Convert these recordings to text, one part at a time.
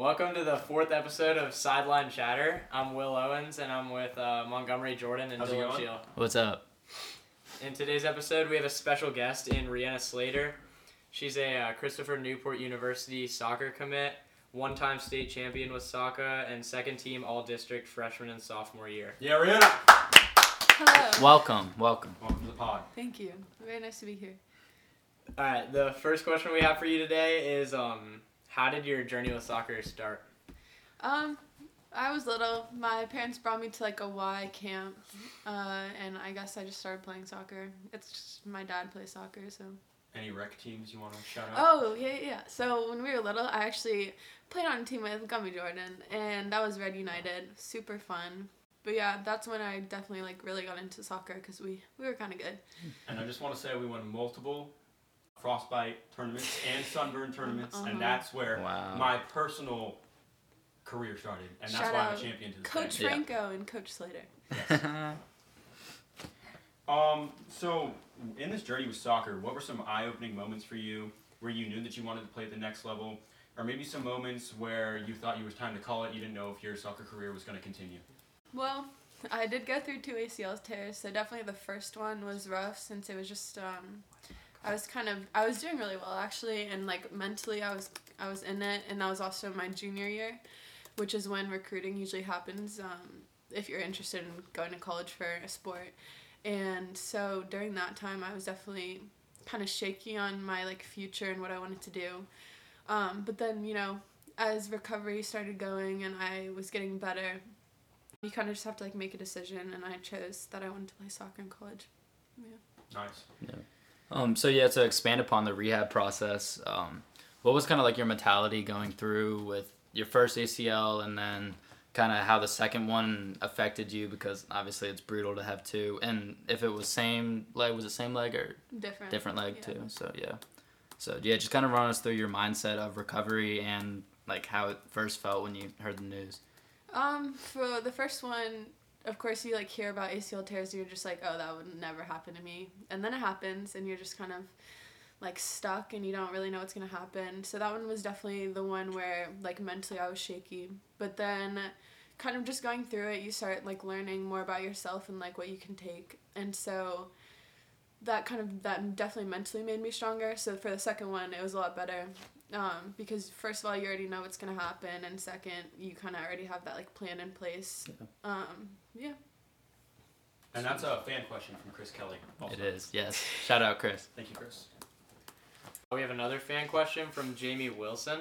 Welcome to the fourth episode of Sideline Chatter. I'm Will Owens, and I'm with Montgomery Jordan and Dylan Shield. What's up? In today's episode, we have a special guest in Reanna Slater. She's a Christopher Newport University soccer commit, one-time state champion with soccer, and second-team All-District freshman and sophomore year. Yeah, Reanna! Hello. Welcome. Welcome to the pod. Thank you. Very nice to be here. All right, the first question we have for you today is... how did your journey with soccer start? I was little. My parents brought me to a Y camp, and I guess I just started playing soccer. It's just my dad plays soccer, so. Any rec teams you want to shout out? Oh, yeah. So when we were little, I actually played on a team with Montgomery Jordan, and that was Red United. Super fun. But yeah, that's when I definitely really got into soccer because we were kind of good. And I just want to say we won multiple frostbite tournaments and sunburn tournaments, and that's where my personal career started, and that's why I'm a champion to this day. Coach Franco and Coach Slater. Yes. So, in this journey with soccer, what were some eye-opening moments for you where you knew that you wanted to play at the next level, or maybe some moments where you thought you was time to call it, you didn't know if your soccer career was going to continue? Well, I did go through 2 ACL tears, so definitely the first one was rough since it was just... I was doing really well actually, and mentally I was in it, and that was also my junior year, which is when recruiting usually happens if you're interested in going to college for a sport. And so during that time I was definitely kind of shaky on my future and what I wanted to do. But then, as recovery started going and I was getting better, you kind of just have to make a decision, and I chose that I wanted to play soccer in college. Yeah. Nice. Yeah. To expand upon the rehab process, what was kind of your mentality going through with your first ACL, and then kind of how the second one affected you, because obviously it's brutal to have two, and if it was same leg, was it same leg or different leg too? So yeah. So yeah, just kind of run us through your mindset of recovery and how it first felt when you heard the news. For the first one, of course, you hear about ACL tears, and you're just oh, that would never happen to me. And then it happens, and you're just kind of stuck, and you don't really know what's going to happen. So that one was definitely the one where mentally I was shaky. But then kind of just going through it, you start learning more about yourself and what you can take. And so that definitely mentally made me stronger. So for the second one, it was a lot better. Because first of all, you already know what's going to happen, and second, you kind of already have that plan in place. Yeah. And that's a fan question from Chris Kelly. Also. It is, yes. Shout out, Chris. Thank you, Chris. We have another fan question from Jamie Wilson,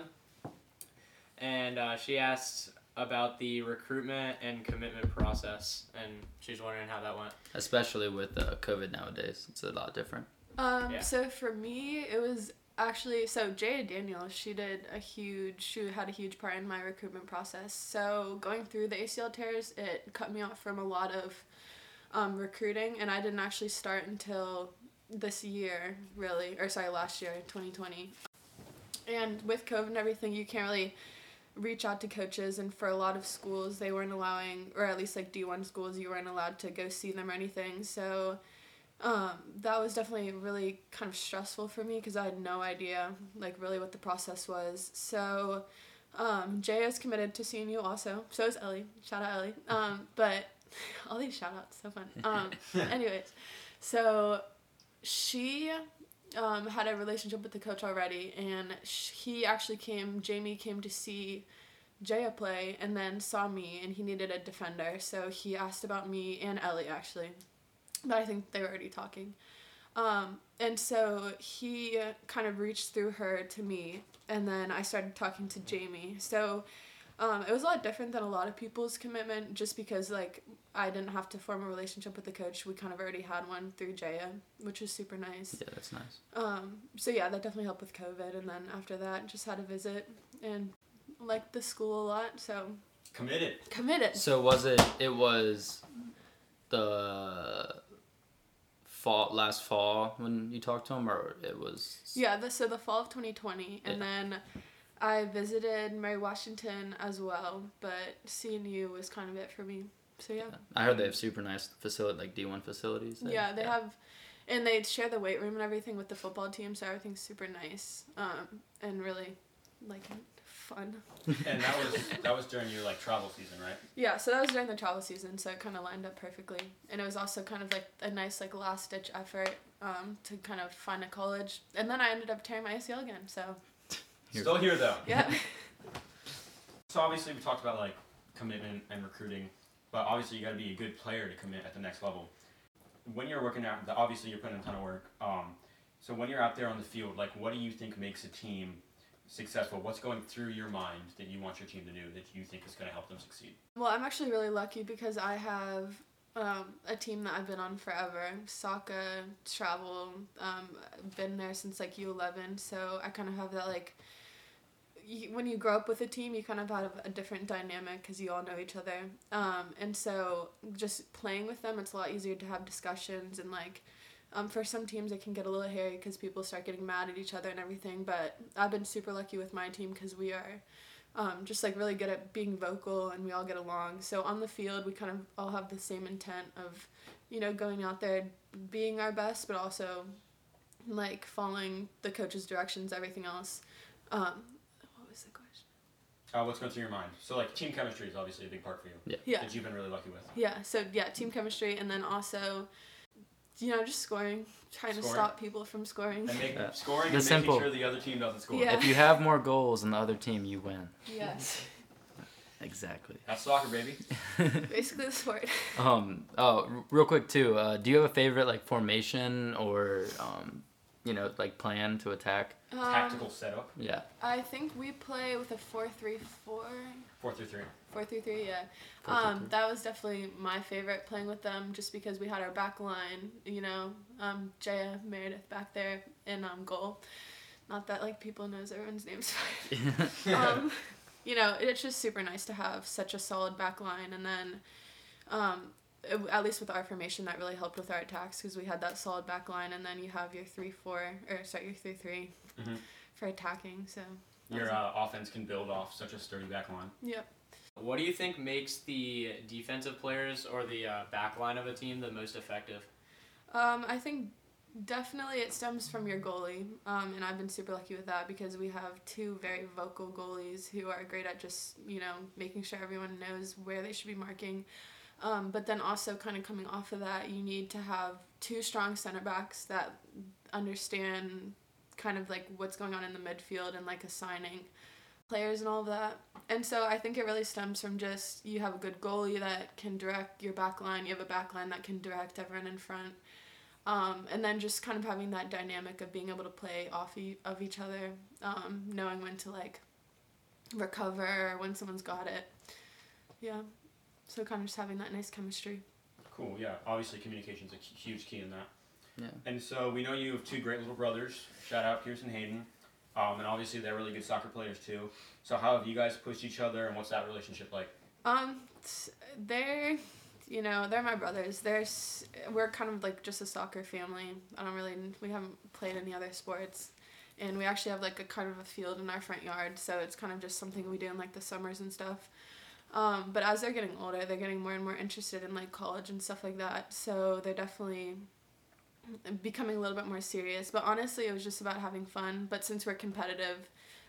and she asks about the recruitment and commitment process, and she's wondering how that went. Especially with COVID nowadays, it's a lot different. So for me, it was... Actually, so Jayda Daniels, she had a huge part in my recruitment process. So going through the ACL tears, it cut me off from a lot of recruiting, and I didn't actually start until last year, 2020. And with COVID and everything, you can't really reach out to coaches, and for a lot of schools, they weren't allowing, or at least D1 schools, you weren't allowed to go see them or anything, so... that was definitely really kind of stressful for me because I had no idea really what the process was. So Jay is committed to CNU also. So is Ellie. Shout out Ellie. But all these shout outs, so fun. Anyways, so she had a relationship with the coach already, and Jamie came to see Jaya play and then saw me, and he needed a defender. So he asked about me and Ellie actually. But I think they were already talking. And so he kind of reached through her to me, and then I started talking to Jamie. So it was a lot different than a lot of people's commitment, just because I didn't have to form a relationship with the coach. We kind of already had one through Jaya, which was super nice. Yeah, that's nice. That definitely helped with COVID. And then after that, just had a visit and liked the school a lot. So Committed. So was it the... last fall when you talked to him, or it was... Yeah, the fall of 2020, and then I visited Mary Washington as well, but CNU was kind of it for me, so yeah. I heard they have super nice facility, D1 facilities. Yeah, they have, and they share the weight room and everything with the football team, so everything's super nice, and really like fun. And that was during your like travel season, right? Yeah, so that was during the travel season, so it kind of lined up perfectly. And it was also kind of like a nice like last ditch effort to kind of find a college. And then I ended up tearing my ACL again, so still here though. Yeah. So obviously we talked about like commitment and recruiting, but obviously you got to be a good player to commit at the next level. When you're working out, obviously you're putting in a ton of work. So when you're out there on the field, like what do you think makes a team successful? What's going through your mind that you want your team to do that you think is going to help them succeed? Well, I'm actually really lucky because I have a team that I've been on forever. Soccer, travel, been there since like U11. So I kind of have that like, when you grow up with a team, you kind of have a different dynamic because you all know each other. And so just playing with them, it's a lot easier to have discussions. And like for some teams, it can get a little hairy because people start getting mad at each other and everything. But I've been super lucky with my team because we are just like really good at being vocal and we all get along. So on the field, we kind of all have the same intent of, you know, going out there, being our best, but also like following the coach's directions, everything else. What's going through your mind? So, like, team chemistry is obviously a big part for you. Yeah. That you've been really lucky with. Yeah. So, yeah, team chemistry. And then also, you know, just scoring. Trying to stop people from scoring. And making sure the other team doesn't score. Yeah. If you have more goals than the other team, you win. Yes. Exactly. That's soccer, baby. Basically the sport. Real quick, too. Do you have a favorite, like, formation or... you know, like plan to attack. Tactical setup. Yeah. I think we play with a 4-3-4. 4-3-3. 4-3-3, yeah. 4-3-3. That was definitely my favorite playing with them, just because we had our back line, you know, Jaya Meredith back there in goal. Not that like people knows everyone's names. You know, it's just super nice to have such a solid back line, and then, at least with our formation, that really helped with our attacks because we had that solid back line, and then you have your 3-3 mm-hmm. for attacking. So your offense can build off such a sturdy back line. Yep. What do you think makes the defensive players or the back line of a team the most effective? I think definitely it stems from your goalie, and I've been super lucky with that because we have two very vocal goalies who are great at just, you know, making sure everyone knows where they should be marking. But then also kind of coming off of that, you need to have two strong center backs that understand kind of like what's going on in the midfield and like assigning players and all of that. And so I think it really stems from just you have a good goalie that can direct your back line, you have a back line that can direct everyone in front, and then just kind of having that dynamic of being able to play off of each other, knowing when to like recover or when someone's got it. Yeah. So kind of just having that nice chemistry. Cool, yeah. Obviously communication's a huge key in that. Yeah. And so we know you have two great little brothers. Shout out Pierce and Hayden. And obviously they're really good soccer players too. So how have you guys pushed each other and what's that relationship like? They're, you know, they're my brothers. We're kind of like just a soccer family. We haven't played any other sports. And we actually have like a kind of a field in our front yard. So it's kind of just something we do in like the summers and stuff. But as they're getting older, they're getting more and more interested in, like, college and stuff like that. So they're definitely becoming a little bit more serious. But honestly, it was just about having fun. But since we're competitive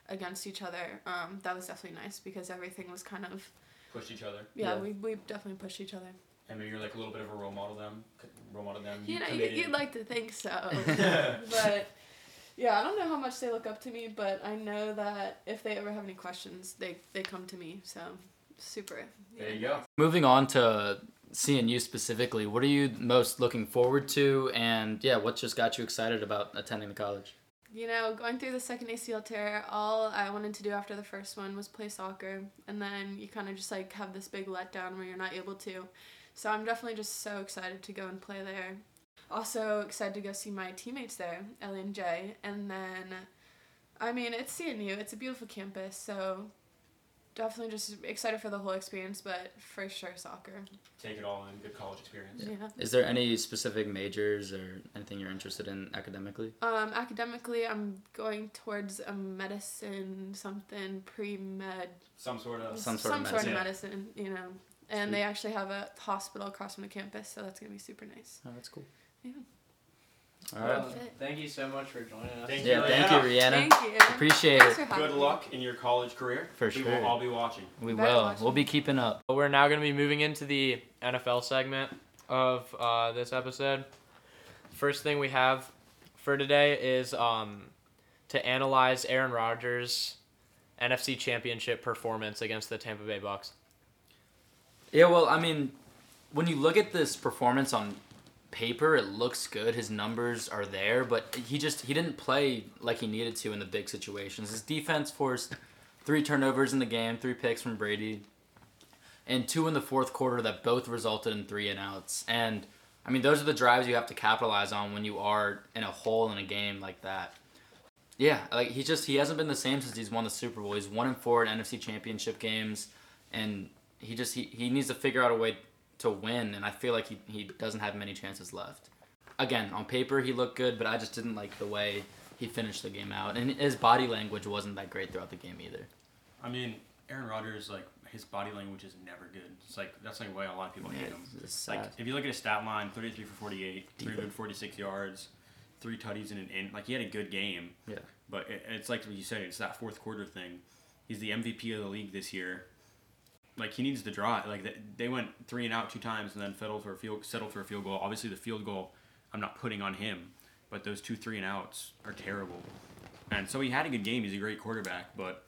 against each other, that was definitely nice because everything was kind of... Pushed each other. Yeah, yeah. We definitely pushed each other. And maybe you're, like, a little bit of a role model them. You know, you'd like to think so. But... Yeah, I don't know how much they look up to me, but I know that if they ever have any questions, they come to me, so... Super. Yeah. There you go. Moving on to CNU specifically, what are you most looking forward to? And yeah, what just got you excited about attending the college? You know, going through the second ACL tear, all I wanted to do after the first one was play soccer. And then you kind of just like have this big letdown where you're not able to. So I'm definitely just so excited to go and play there. Also excited to go see my teammates there, Ellie and Jay. And then, I mean, it's CNU. It's a beautiful campus, so... Definitely just excited for the whole experience, but for sure soccer. Take it all in, good college experience. Yeah. Is there any specific majors or anything you're interested in academically? Academically, I'm going towards a medicine, something, pre-med. Some sort of medicine, you know. And Sweet. They actually have a hospital across from the campus, so that's going to be super nice. Oh, that's cool. Yeah. All right. Thank you so much for joining us. Thank you, Reanna. Thank you. Appreciate it. Good luck in your college career. For sure. We will all be watching. We will. We'll be keeping up. We're now going to be moving into the NFL segment of this episode. First thing we have for today is to analyze Aaron Rodgers' NFC Championship performance against the Tampa Bay Bucks. Yeah, well, I mean, when you look at this performance on paper, it looks good. His numbers are there, but he didn't play like he needed to in the big situations. His defense forced 3 turnovers in the game, 3 picks from Brady, and 2 in the fourth quarter that both resulted in 3 and outs. And I mean, those are the drives you have to capitalize on when you are in a hole in a game like that. Yeah, like he hasn't been the same since he's won the Super Bowl. He's 1-4 in NFC Championship games, and he needs to figure out a way to win, and I feel like he doesn't have many chances left. Again, on paper he looked good, but I just didn't like the way he finished the game out, and his body language wasn't that great throughout the game either. I mean, Aaron Rodgers, like, his body language is never good. It's like that's like why a lot of people hate him. Like if you look at his stat line, 33 for 48, 346 yards, 3 tutties and an in. Like he had a good game. Yeah. But it's like what you said. It's that fourth quarter thing. He's the MVP of the league this year. Like he needs to drive. Like they went 3 and out 2 times and then settled for a field goal. Obviously the field goal, I'm not putting on him, but those 2 3 and outs are terrible. And so he had a good game. He's a great quarterback, but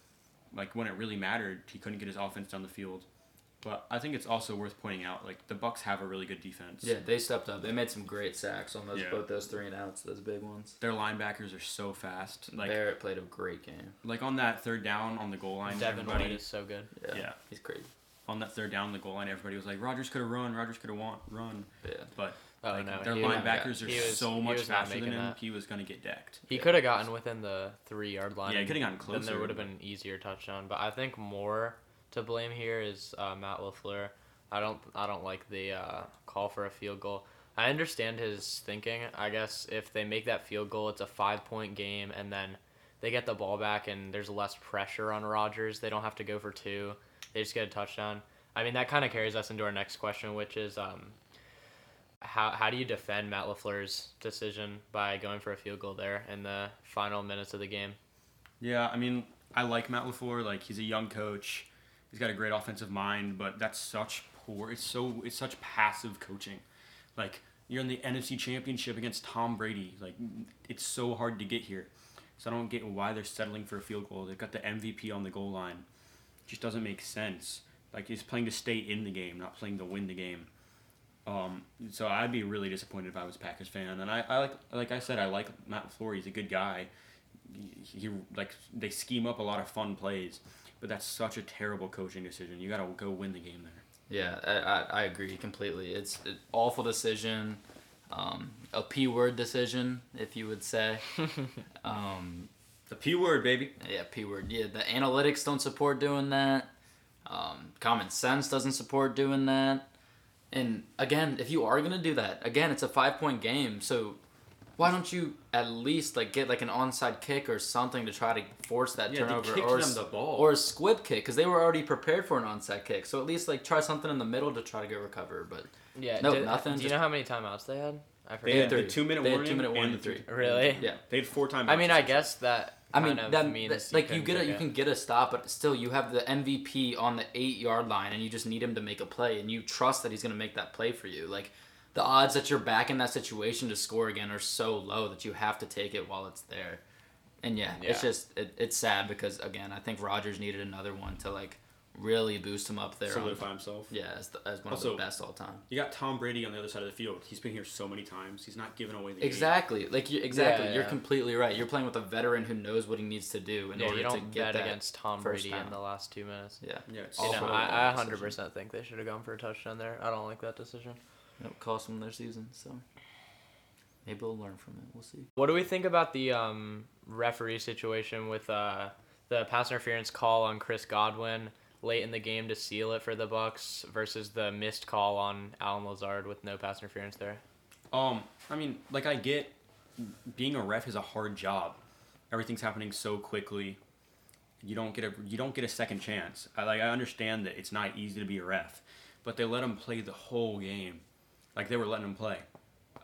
like when it really mattered, he couldn't get his offense down the field. But I think it's also worth pointing out, like the Bucks have a really good defense. Yeah, they stepped up. They made some great sacks on both those 3 and outs, those big ones. Their linebackers are so fast. Like Barrett played a great game. Like on that third down on the goal line, Devin White is so good. Yeah, he's crazy. On that third down on the goal line, everybody was like, Rodgers could have run. Rodgers could have run. Yeah, but their linebackers are so much faster than him. He was going to get decked. He could have gotten within the 3-yard line. Yeah, he could have gotten closer. Then there would have been an easier touchdown. But I think more to blame here is Matt LaFleur. I don't like the call for a field goal. I understand his thinking. I guess if they make that field goal, it's a 5-point game, and then they get the ball back, and there's less pressure on Rodgers. They don't have to go for 2. They just get a touchdown. I mean, that kind of carries us into our next question, which is how do you defend Matt LaFleur's decision by going for a field goal there in the final minutes of the game? Yeah, I mean, I like Matt LaFleur. Like, he's a young coach. He's got a great offensive mind, but that's such poor. It's such passive coaching. Like, you're in the NFC Championship against Tom Brady. Like, it's so hard to get here. So I don't get why they're settling for a field goal. They've got the MVP on the goal line. It just doesn't make sense. Like, he's playing to stay in the game, not playing to win the game. So I'd be really disappointed if I was a Packers fan. And I like Matt LaFleur. He's a good guy. They scheme up a lot of fun plays. But that's such a terrible coaching decision. You got to go win the game there. Yeah, I agree completely. It's an awful decision, a P-word decision, if you would say. The P-word, baby. Yeah, P-word. Yeah, the analytics don't support doing that. Common sense doesn't support doing that. And, again, if you are going to do that, again, it's a 5-point game, so why don't you at least get an onside kick or something to try to force that turnover, or them the ball, or a squib kick, because they were already prepared for an onside kick. So at least try something in the middle to try to get recover. But nothing. Do you know how many timeouts they had? I forgot. They had 3. The 2-minute warning. They had 2-minute warning and 3. Really? Yeah. They had 4 timeouts. I mean, I guess that. You can get a stop, but still you have the MVP on the 8-yard line, and you just need him to make a play, and you trust that he's going to make that play for you, The odds that you're back in that situation to score again are so low that you have to take it while it's there. And it's just it's sad because, again, I think Rodgers needed another one to really boost him up there. Solidify himself. Yeah, as one of the best all time. You got Tom Brady on the other side of the field. He's been here so many times. He's not giving away the game. Exactly. You're completely right. You're playing with a veteran who knows what he needs to do in order to get that against Tom Brady in the last 2 minutes. Yeah. I 100% think they should have gone for a touchdown there. I don't like that decision. It cost them their season, so maybe they'll learn from it. We'll see. What do we think about the referee situation with the pass interference call on Chris Godwin late in the game to seal it for the Bucks versus the missed call on Alan Lazard with no pass interference there? I mean, I get being a ref is a hard job. Everything's happening so quickly. You don't get a second chance. I understand that it's not easy to be a ref, but they let him play the whole game. They were letting him play.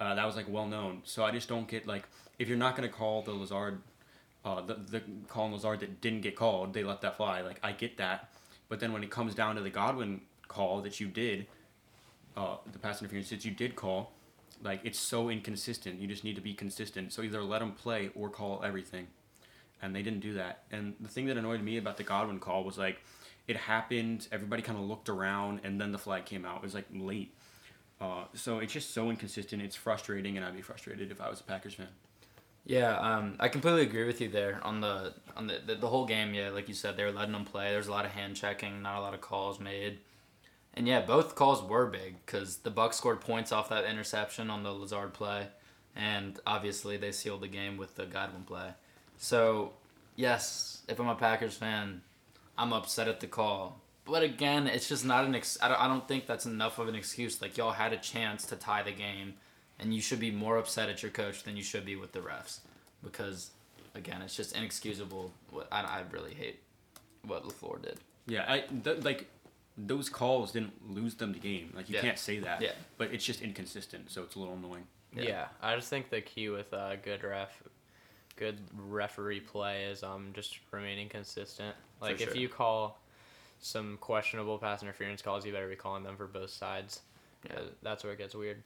That was like well known. So I just don't get like if you're not gonna call the Lazard, the call on Lazard that didn't get called, they let that fly. Like I get that, but then when it comes down to the Godwin call that you did, the pass interference that you did call, like it's so inconsistent. You just need to be consistent. So either let them play or call everything, and they didn't do that. And the thing that annoyed me about the Godwin call was like it happened. Everybody kind of looked around, and then the flag came out. It was like late. So it's just so inconsistent. It's frustrating, and I'd be frustrated if I was a Packers fan. Yeah, I completely agree with you there on the whole game. Yeah, like you said, they were letting them play. There's a lot of hand checking, not a lot of calls made, and yeah, both calls were big because the Bucks scored points off that interception on the Lazard play, and obviously they sealed the game with the Godwin play. So yes, if I'm a Packers fan, I'm upset at the call. But again, it's just not an I don't think that's enough of an excuse. Like, y'all had a chance to tie the game, and you should be more upset at your coach than you should be with the refs. Because, again, it's just inexcusable. I really hate what LaFleur did. Yeah, those calls didn't lose them the game. Like, you can't say that. Yeah. But it's just inconsistent, so it's a little annoying. Yeah, I just think the key with good referee play is just remaining consistent. Like, if you call some questionable pass interference calls, you better be calling them for both sides. Yeah, that's where it gets weird.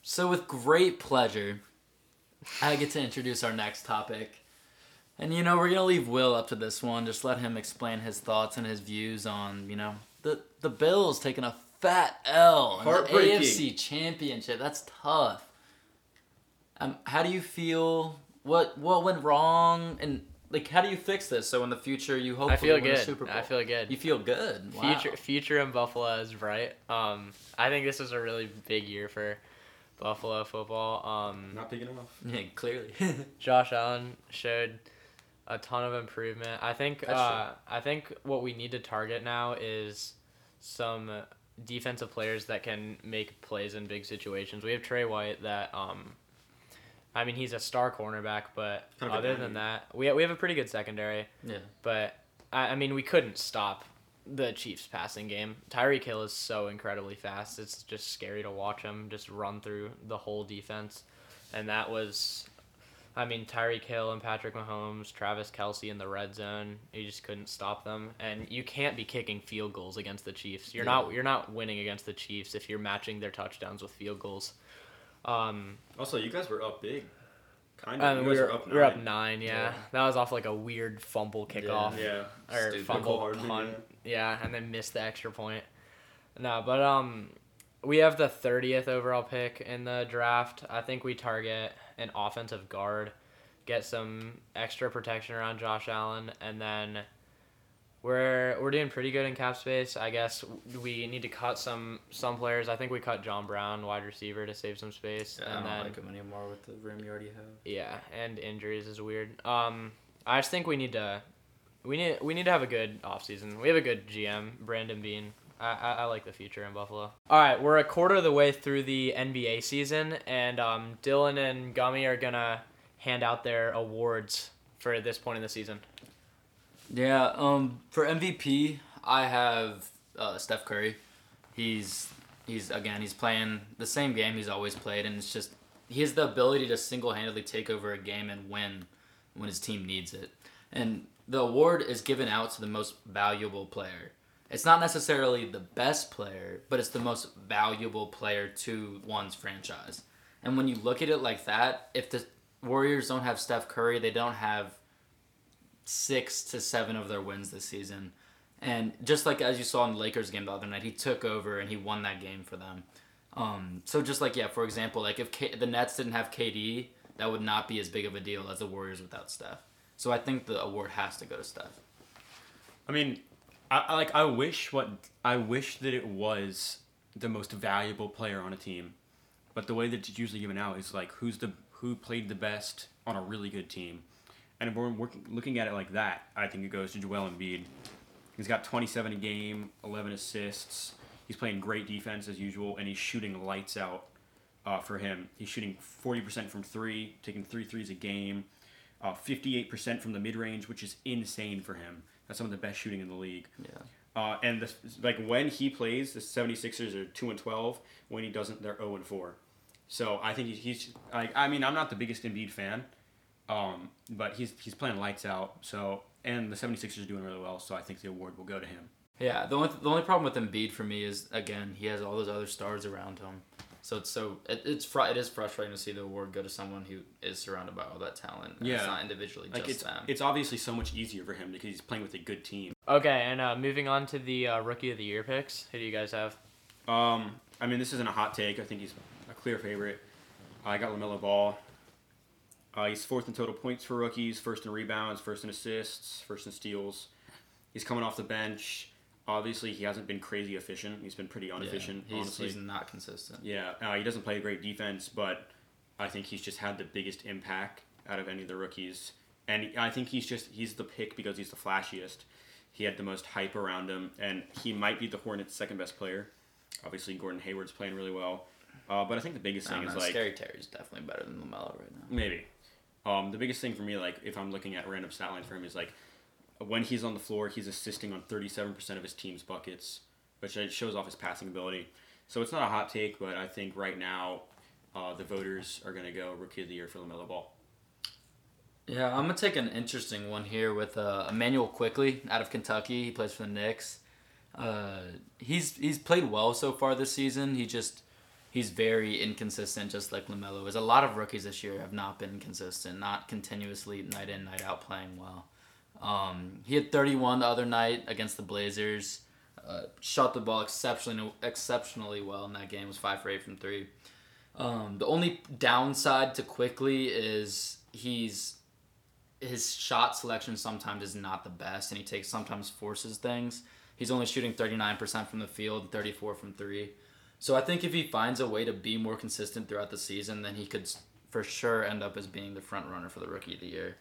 So with great pleasure, I get to introduce our next topic. And, we're going to leave Will up to this one. Just let him explain his thoughts and his views on, the Bills taking a fat L in the AFC Championship. That's tough. How do you feel? What went wrong? And how do you fix this so in the future you hopefully win a Super Bowl? I feel good. You feel good? Wow. Future in Buffalo is bright. I think this is a really big year for Buffalo football. Not big enough. Yeah, clearly. Josh Allen showed a ton of improvement. I think what we need to target now is some defensive players that can make plays in big situations. We have Trey White that... he's a star cornerback, but other than that, we have a pretty good secondary. Yeah. But, we couldn't stop the Chiefs' passing game. Tyreek Hill is so incredibly fast. It's just scary to watch him just run through the whole defense. And that was, Tyreek Hill and Patrick Mahomes, Travis Kelce in the red zone. You just couldn't stop them. And you can't be kicking field goals against the Chiefs. You're not winning against the Chiefs if you're matching their touchdowns with field goals. Also, you guys were up big. Kind of. We were up 9. We were up 9, yeah. That was off like a weird fumble kickoff. Yeah. Or stupid. Fumble punt. Yeah, and then missed the extra point. No, but we have the 30th overall pick in the draft. I think we target an offensive guard, get some extra protection around Josh Allen, and then we're doing pretty good in cap space. I guess we need to cut some players. I think we cut John Brown, wide receiver, to save some space. Yeah, I don't like him anymore with the room you already have. Yeah, and injuries is weird. I just think we need to have a good offseason. We have a good GM, Brandon Bean. I like the future in Buffalo. All right, we're a quarter of the way through the NBA season, and Dylan and Gummy are gonna hand out their awards for this point in the season. Yeah, for MVP, I have Steph Curry. He's playing the same game he's always played, and it's just he has the ability to single-handedly take over a game and win when his team needs it. And the award is given out to the most valuable player. It's not necessarily the best player, but it's the most valuable player to one's franchise. And when you look at it like that, if the Warriors don't have Steph Curry, they don't have 6 to 7 of their wins this season. And just like as you saw in the Lakers game the other night, he took over and he won that game for them. So just like, for example, like if the Nets didn't have KD, that would not be as big of a deal as the Warriors without Steph. So I think the award has to go to Steph. I wish that it was the most valuable player on a team, but the way that it's usually given out is like who played the best on a really good team. And if we're looking at it like that, I think it goes to Joel Embiid. He's got 27 a game, 11 assists. He's playing great defense as usual, and he's shooting lights out for him. He's shooting 40% from three, taking 3 threes a game, 58% from the mid-range, which is insane for him. That's some of the best shooting in the league. Yeah. And when he plays, the 76ers are 2-12. When he doesn't, they're 0-4. So I think he's like, I mean, I'm not the biggest Embiid fan, but he's playing lights out. So, and the 76ers are doing really well, so I think the award will go to him. Yeah, the only problem with Embiid for me is, again, he has all those other stars around him. So it is frustrating to see the award go to someone who is surrounded by all that talent. Yeah. It's not individually just them. It's obviously so much easier for him because he's playing with a good team. Okay, and moving on to the Rookie of the Year picks. Who do you guys have? I mean, this isn't a hot take. I think he's a clear favorite. I got LaMelo Ball. He's fourth in total points for rookies, first in rebounds, first in assists, first in steals. He's coming off the bench. Obviously, he hasn't been crazy efficient. He's been pretty inefficient. Yeah, honestly. He's not consistent. Yeah, he doesn't play great defense, but I think he's just had the biggest impact out of any of the rookies. And I think he's the pick because he's the flashiest. He had the most hype around him, and he might be the Hornets' second best player. Obviously, Gordon Hayward's playing really well. But I think the biggest thing is, like... Scary Terry's definitely better than LaMelo right now. Maybe. The biggest thing for me, like, if I'm looking at random stat lines for him, is, like, when he's on the floor, he's assisting on 37% of his team's buckets, which shows off his passing ability. So it's not a hot take, but I think right now the voters are going to go Rookie of the Year for LaMelo Ball. Yeah, I'm going to take an interesting one here with Emmanuel Quickly out of Kentucky. He plays for the Knicks. He's played well so far this season. He's very inconsistent, just like LaMelo is. A lot of rookies this year have not been consistent, not continuously night in, night out playing well. He had 31 the other night against the Blazers. Shot the ball exceptionally well in that game. It was 5 for 8 from three. The only downside to Quickly is his shot selection sometimes is not the best, and he sometimes forces things. He's only shooting 39% from the field, 34 from three. So I think if he finds a way to be more consistent throughout the season, then he could for sure end up as being the front runner for the Rookie of the Year.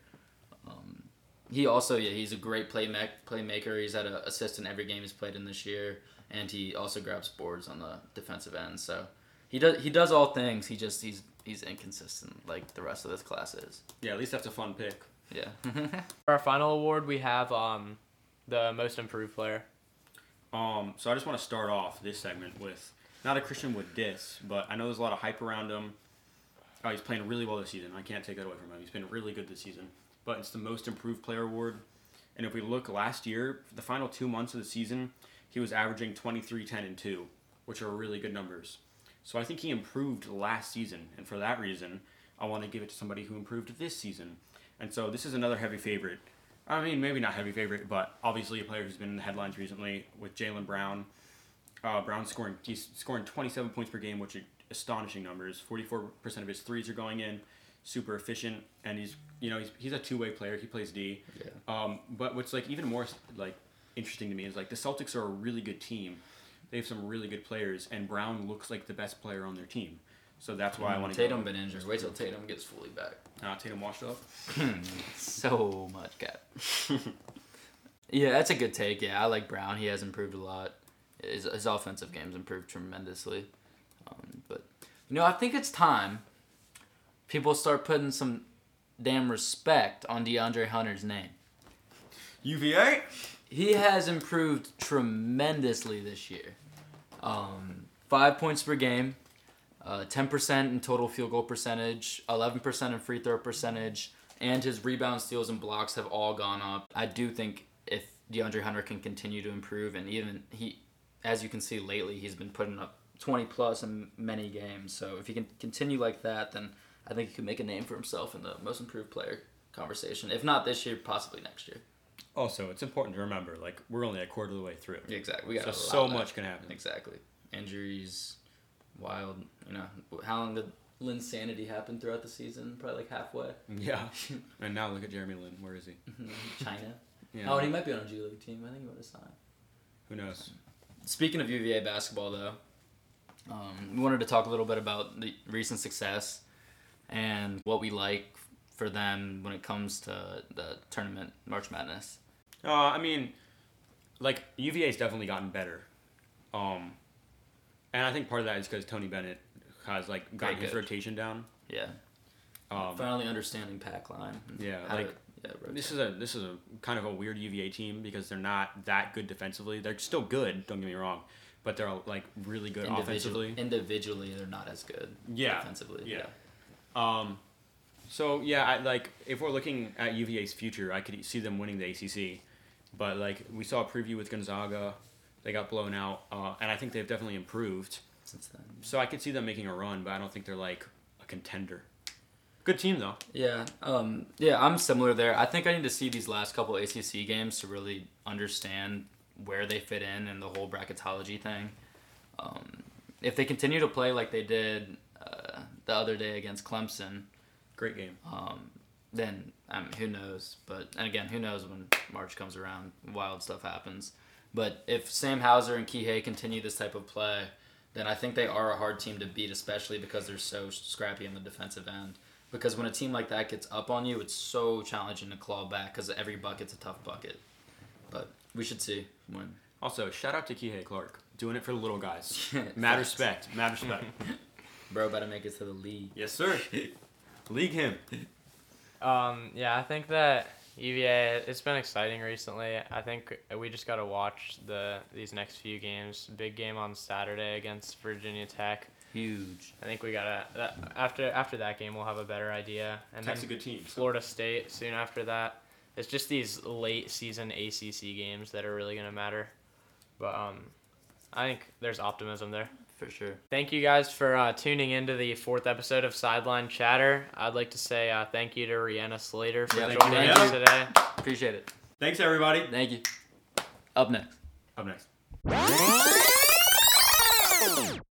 He also, he's a great playmaker. He's had an assist in every game he's played in this year, and he also grabs boards on the defensive end. So he does all things. He just he's inconsistent like the rest of this class is. Yeah, at least that's a fun pick. Yeah. For our final award, we have the most improved player. So I just want to start off this segment with not a Christian with diss, but I know there's a lot of hype around him. Oh, he's playing really well this season. I can't take that away from him. He's been really good this season. But it's the most improved player award. And if we look last year, for the final 2 months of the season, he was averaging 23, 10, and 2, which are really good numbers. So I think he improved last season. And for that reason, I want to give it to somebody who improved this season. And so this is another heavy favorite. I mean, maybe not heavy favorite, but obviously a player who's been in the headlines recently with Jaylen Brown. Brown's scoring 27 points per game, which are astonishing numbers. 44% of his threes are going in. Super efficient, and he's a two-way player. He plays D. Yeah. But what's even more interesting to me is the Celtics are a really good team. They have some really good players, and Brown looks like the best player on their team. So that's why I want to. Tatum been injured. Wait till Tatum gets fully back. Tatum washed up. So much gap. Yeah, that's a good take. Yeah, I like Brown. He has improved a lot. His offensive game's improved tremendously. But I think it's time. People start putting some damn respect on DeAndre Hunter's name. UVA? He has improved tremendously this year. 5 points per game, 10% in total field goal percentage, 11% in free throw percentage, and his rebound, steals, and blocks have all gone up. I do think if DeAndre Hunter can continue to improve, and even he, as you can see lately, he's been putting up 20-plus in many games. So if he can continue like that, then I think he could make a name for himself in the most improved player conversation. If not this year, possibly next year. Also, it's important to remember, we're only a quarter of the way through. Exactly. We got so much can happen. Exactly. Injuries, wild, How long did Lin's sanity happen throughout the season? Probably halfway. Yeah. And now look at Jeremy Lin. Where is he? China. Yeah. Oh, and he might be on a G League team. I think he would have signed. Who knows? Speaking of UVA basketball, though, we wanted to talk a little bit about the recent success and what we like for them when it comes to the tournament, March Madness. UVA's definitely gotten better. And I think part of that is because Tony Bennett has, gotten his rotation down. Yeah. Finally understanding pack line. Yeah. This is a kind of a weird UVA team because they're not that good defensively. They're still good, don't get me wrong, but they're all, like, really good offensively. Individually, they're not as good offensively. Yeah. So, yeah, I, like, if we're looking at UVA's future, I could see them winning the ACC. But, like, we saw a preview with Gonzaga. They got blown out. And I think they've definitely improved since then. So I could see them making a run, but I don't think they're, like, a contender. Good team, though. Yeah. Yeah, I'm similar there. I think I need to see these last couple ACC games to really understand where they fit in and the whole bracketology thing. If they continue to play like they did the other day against Clemson... Great game. Then, who knows? But, and again, who knows when March comes around? Wild stuff happens. But if Sam Hauser and Kihei continue this type of play, then I think they are a hard team to beat, especially because they're so scrappy on the defensive end. Because when a team like that gets up on you, it's so challenging to claw back because every bucket's a tough bucket. But we should see when. Also, shout out to Kihei Clark. Doing it for the little guys. Mad respect. Mad respect. Bro, about to make it to the league. Yes, sir. League him. Yeah, I think that UVA, it's been exciting recently. I think we just got to watch these next few games. Big game on Saturday against Virginia Tech. Huge. I think we got to, after that game, we'll have a better idea. And Tech's a good team. Florida State soon after that. It's just these late season ACC games that are really going to matter. But I think there's optimism there. For sure. Thank you guys for tuning into the 4th episode of Sideline Chatter. I'd like to say thank you to Reanna Slater for joining us today. Appreciate it. Thanks, everybody. Thank you. Up next.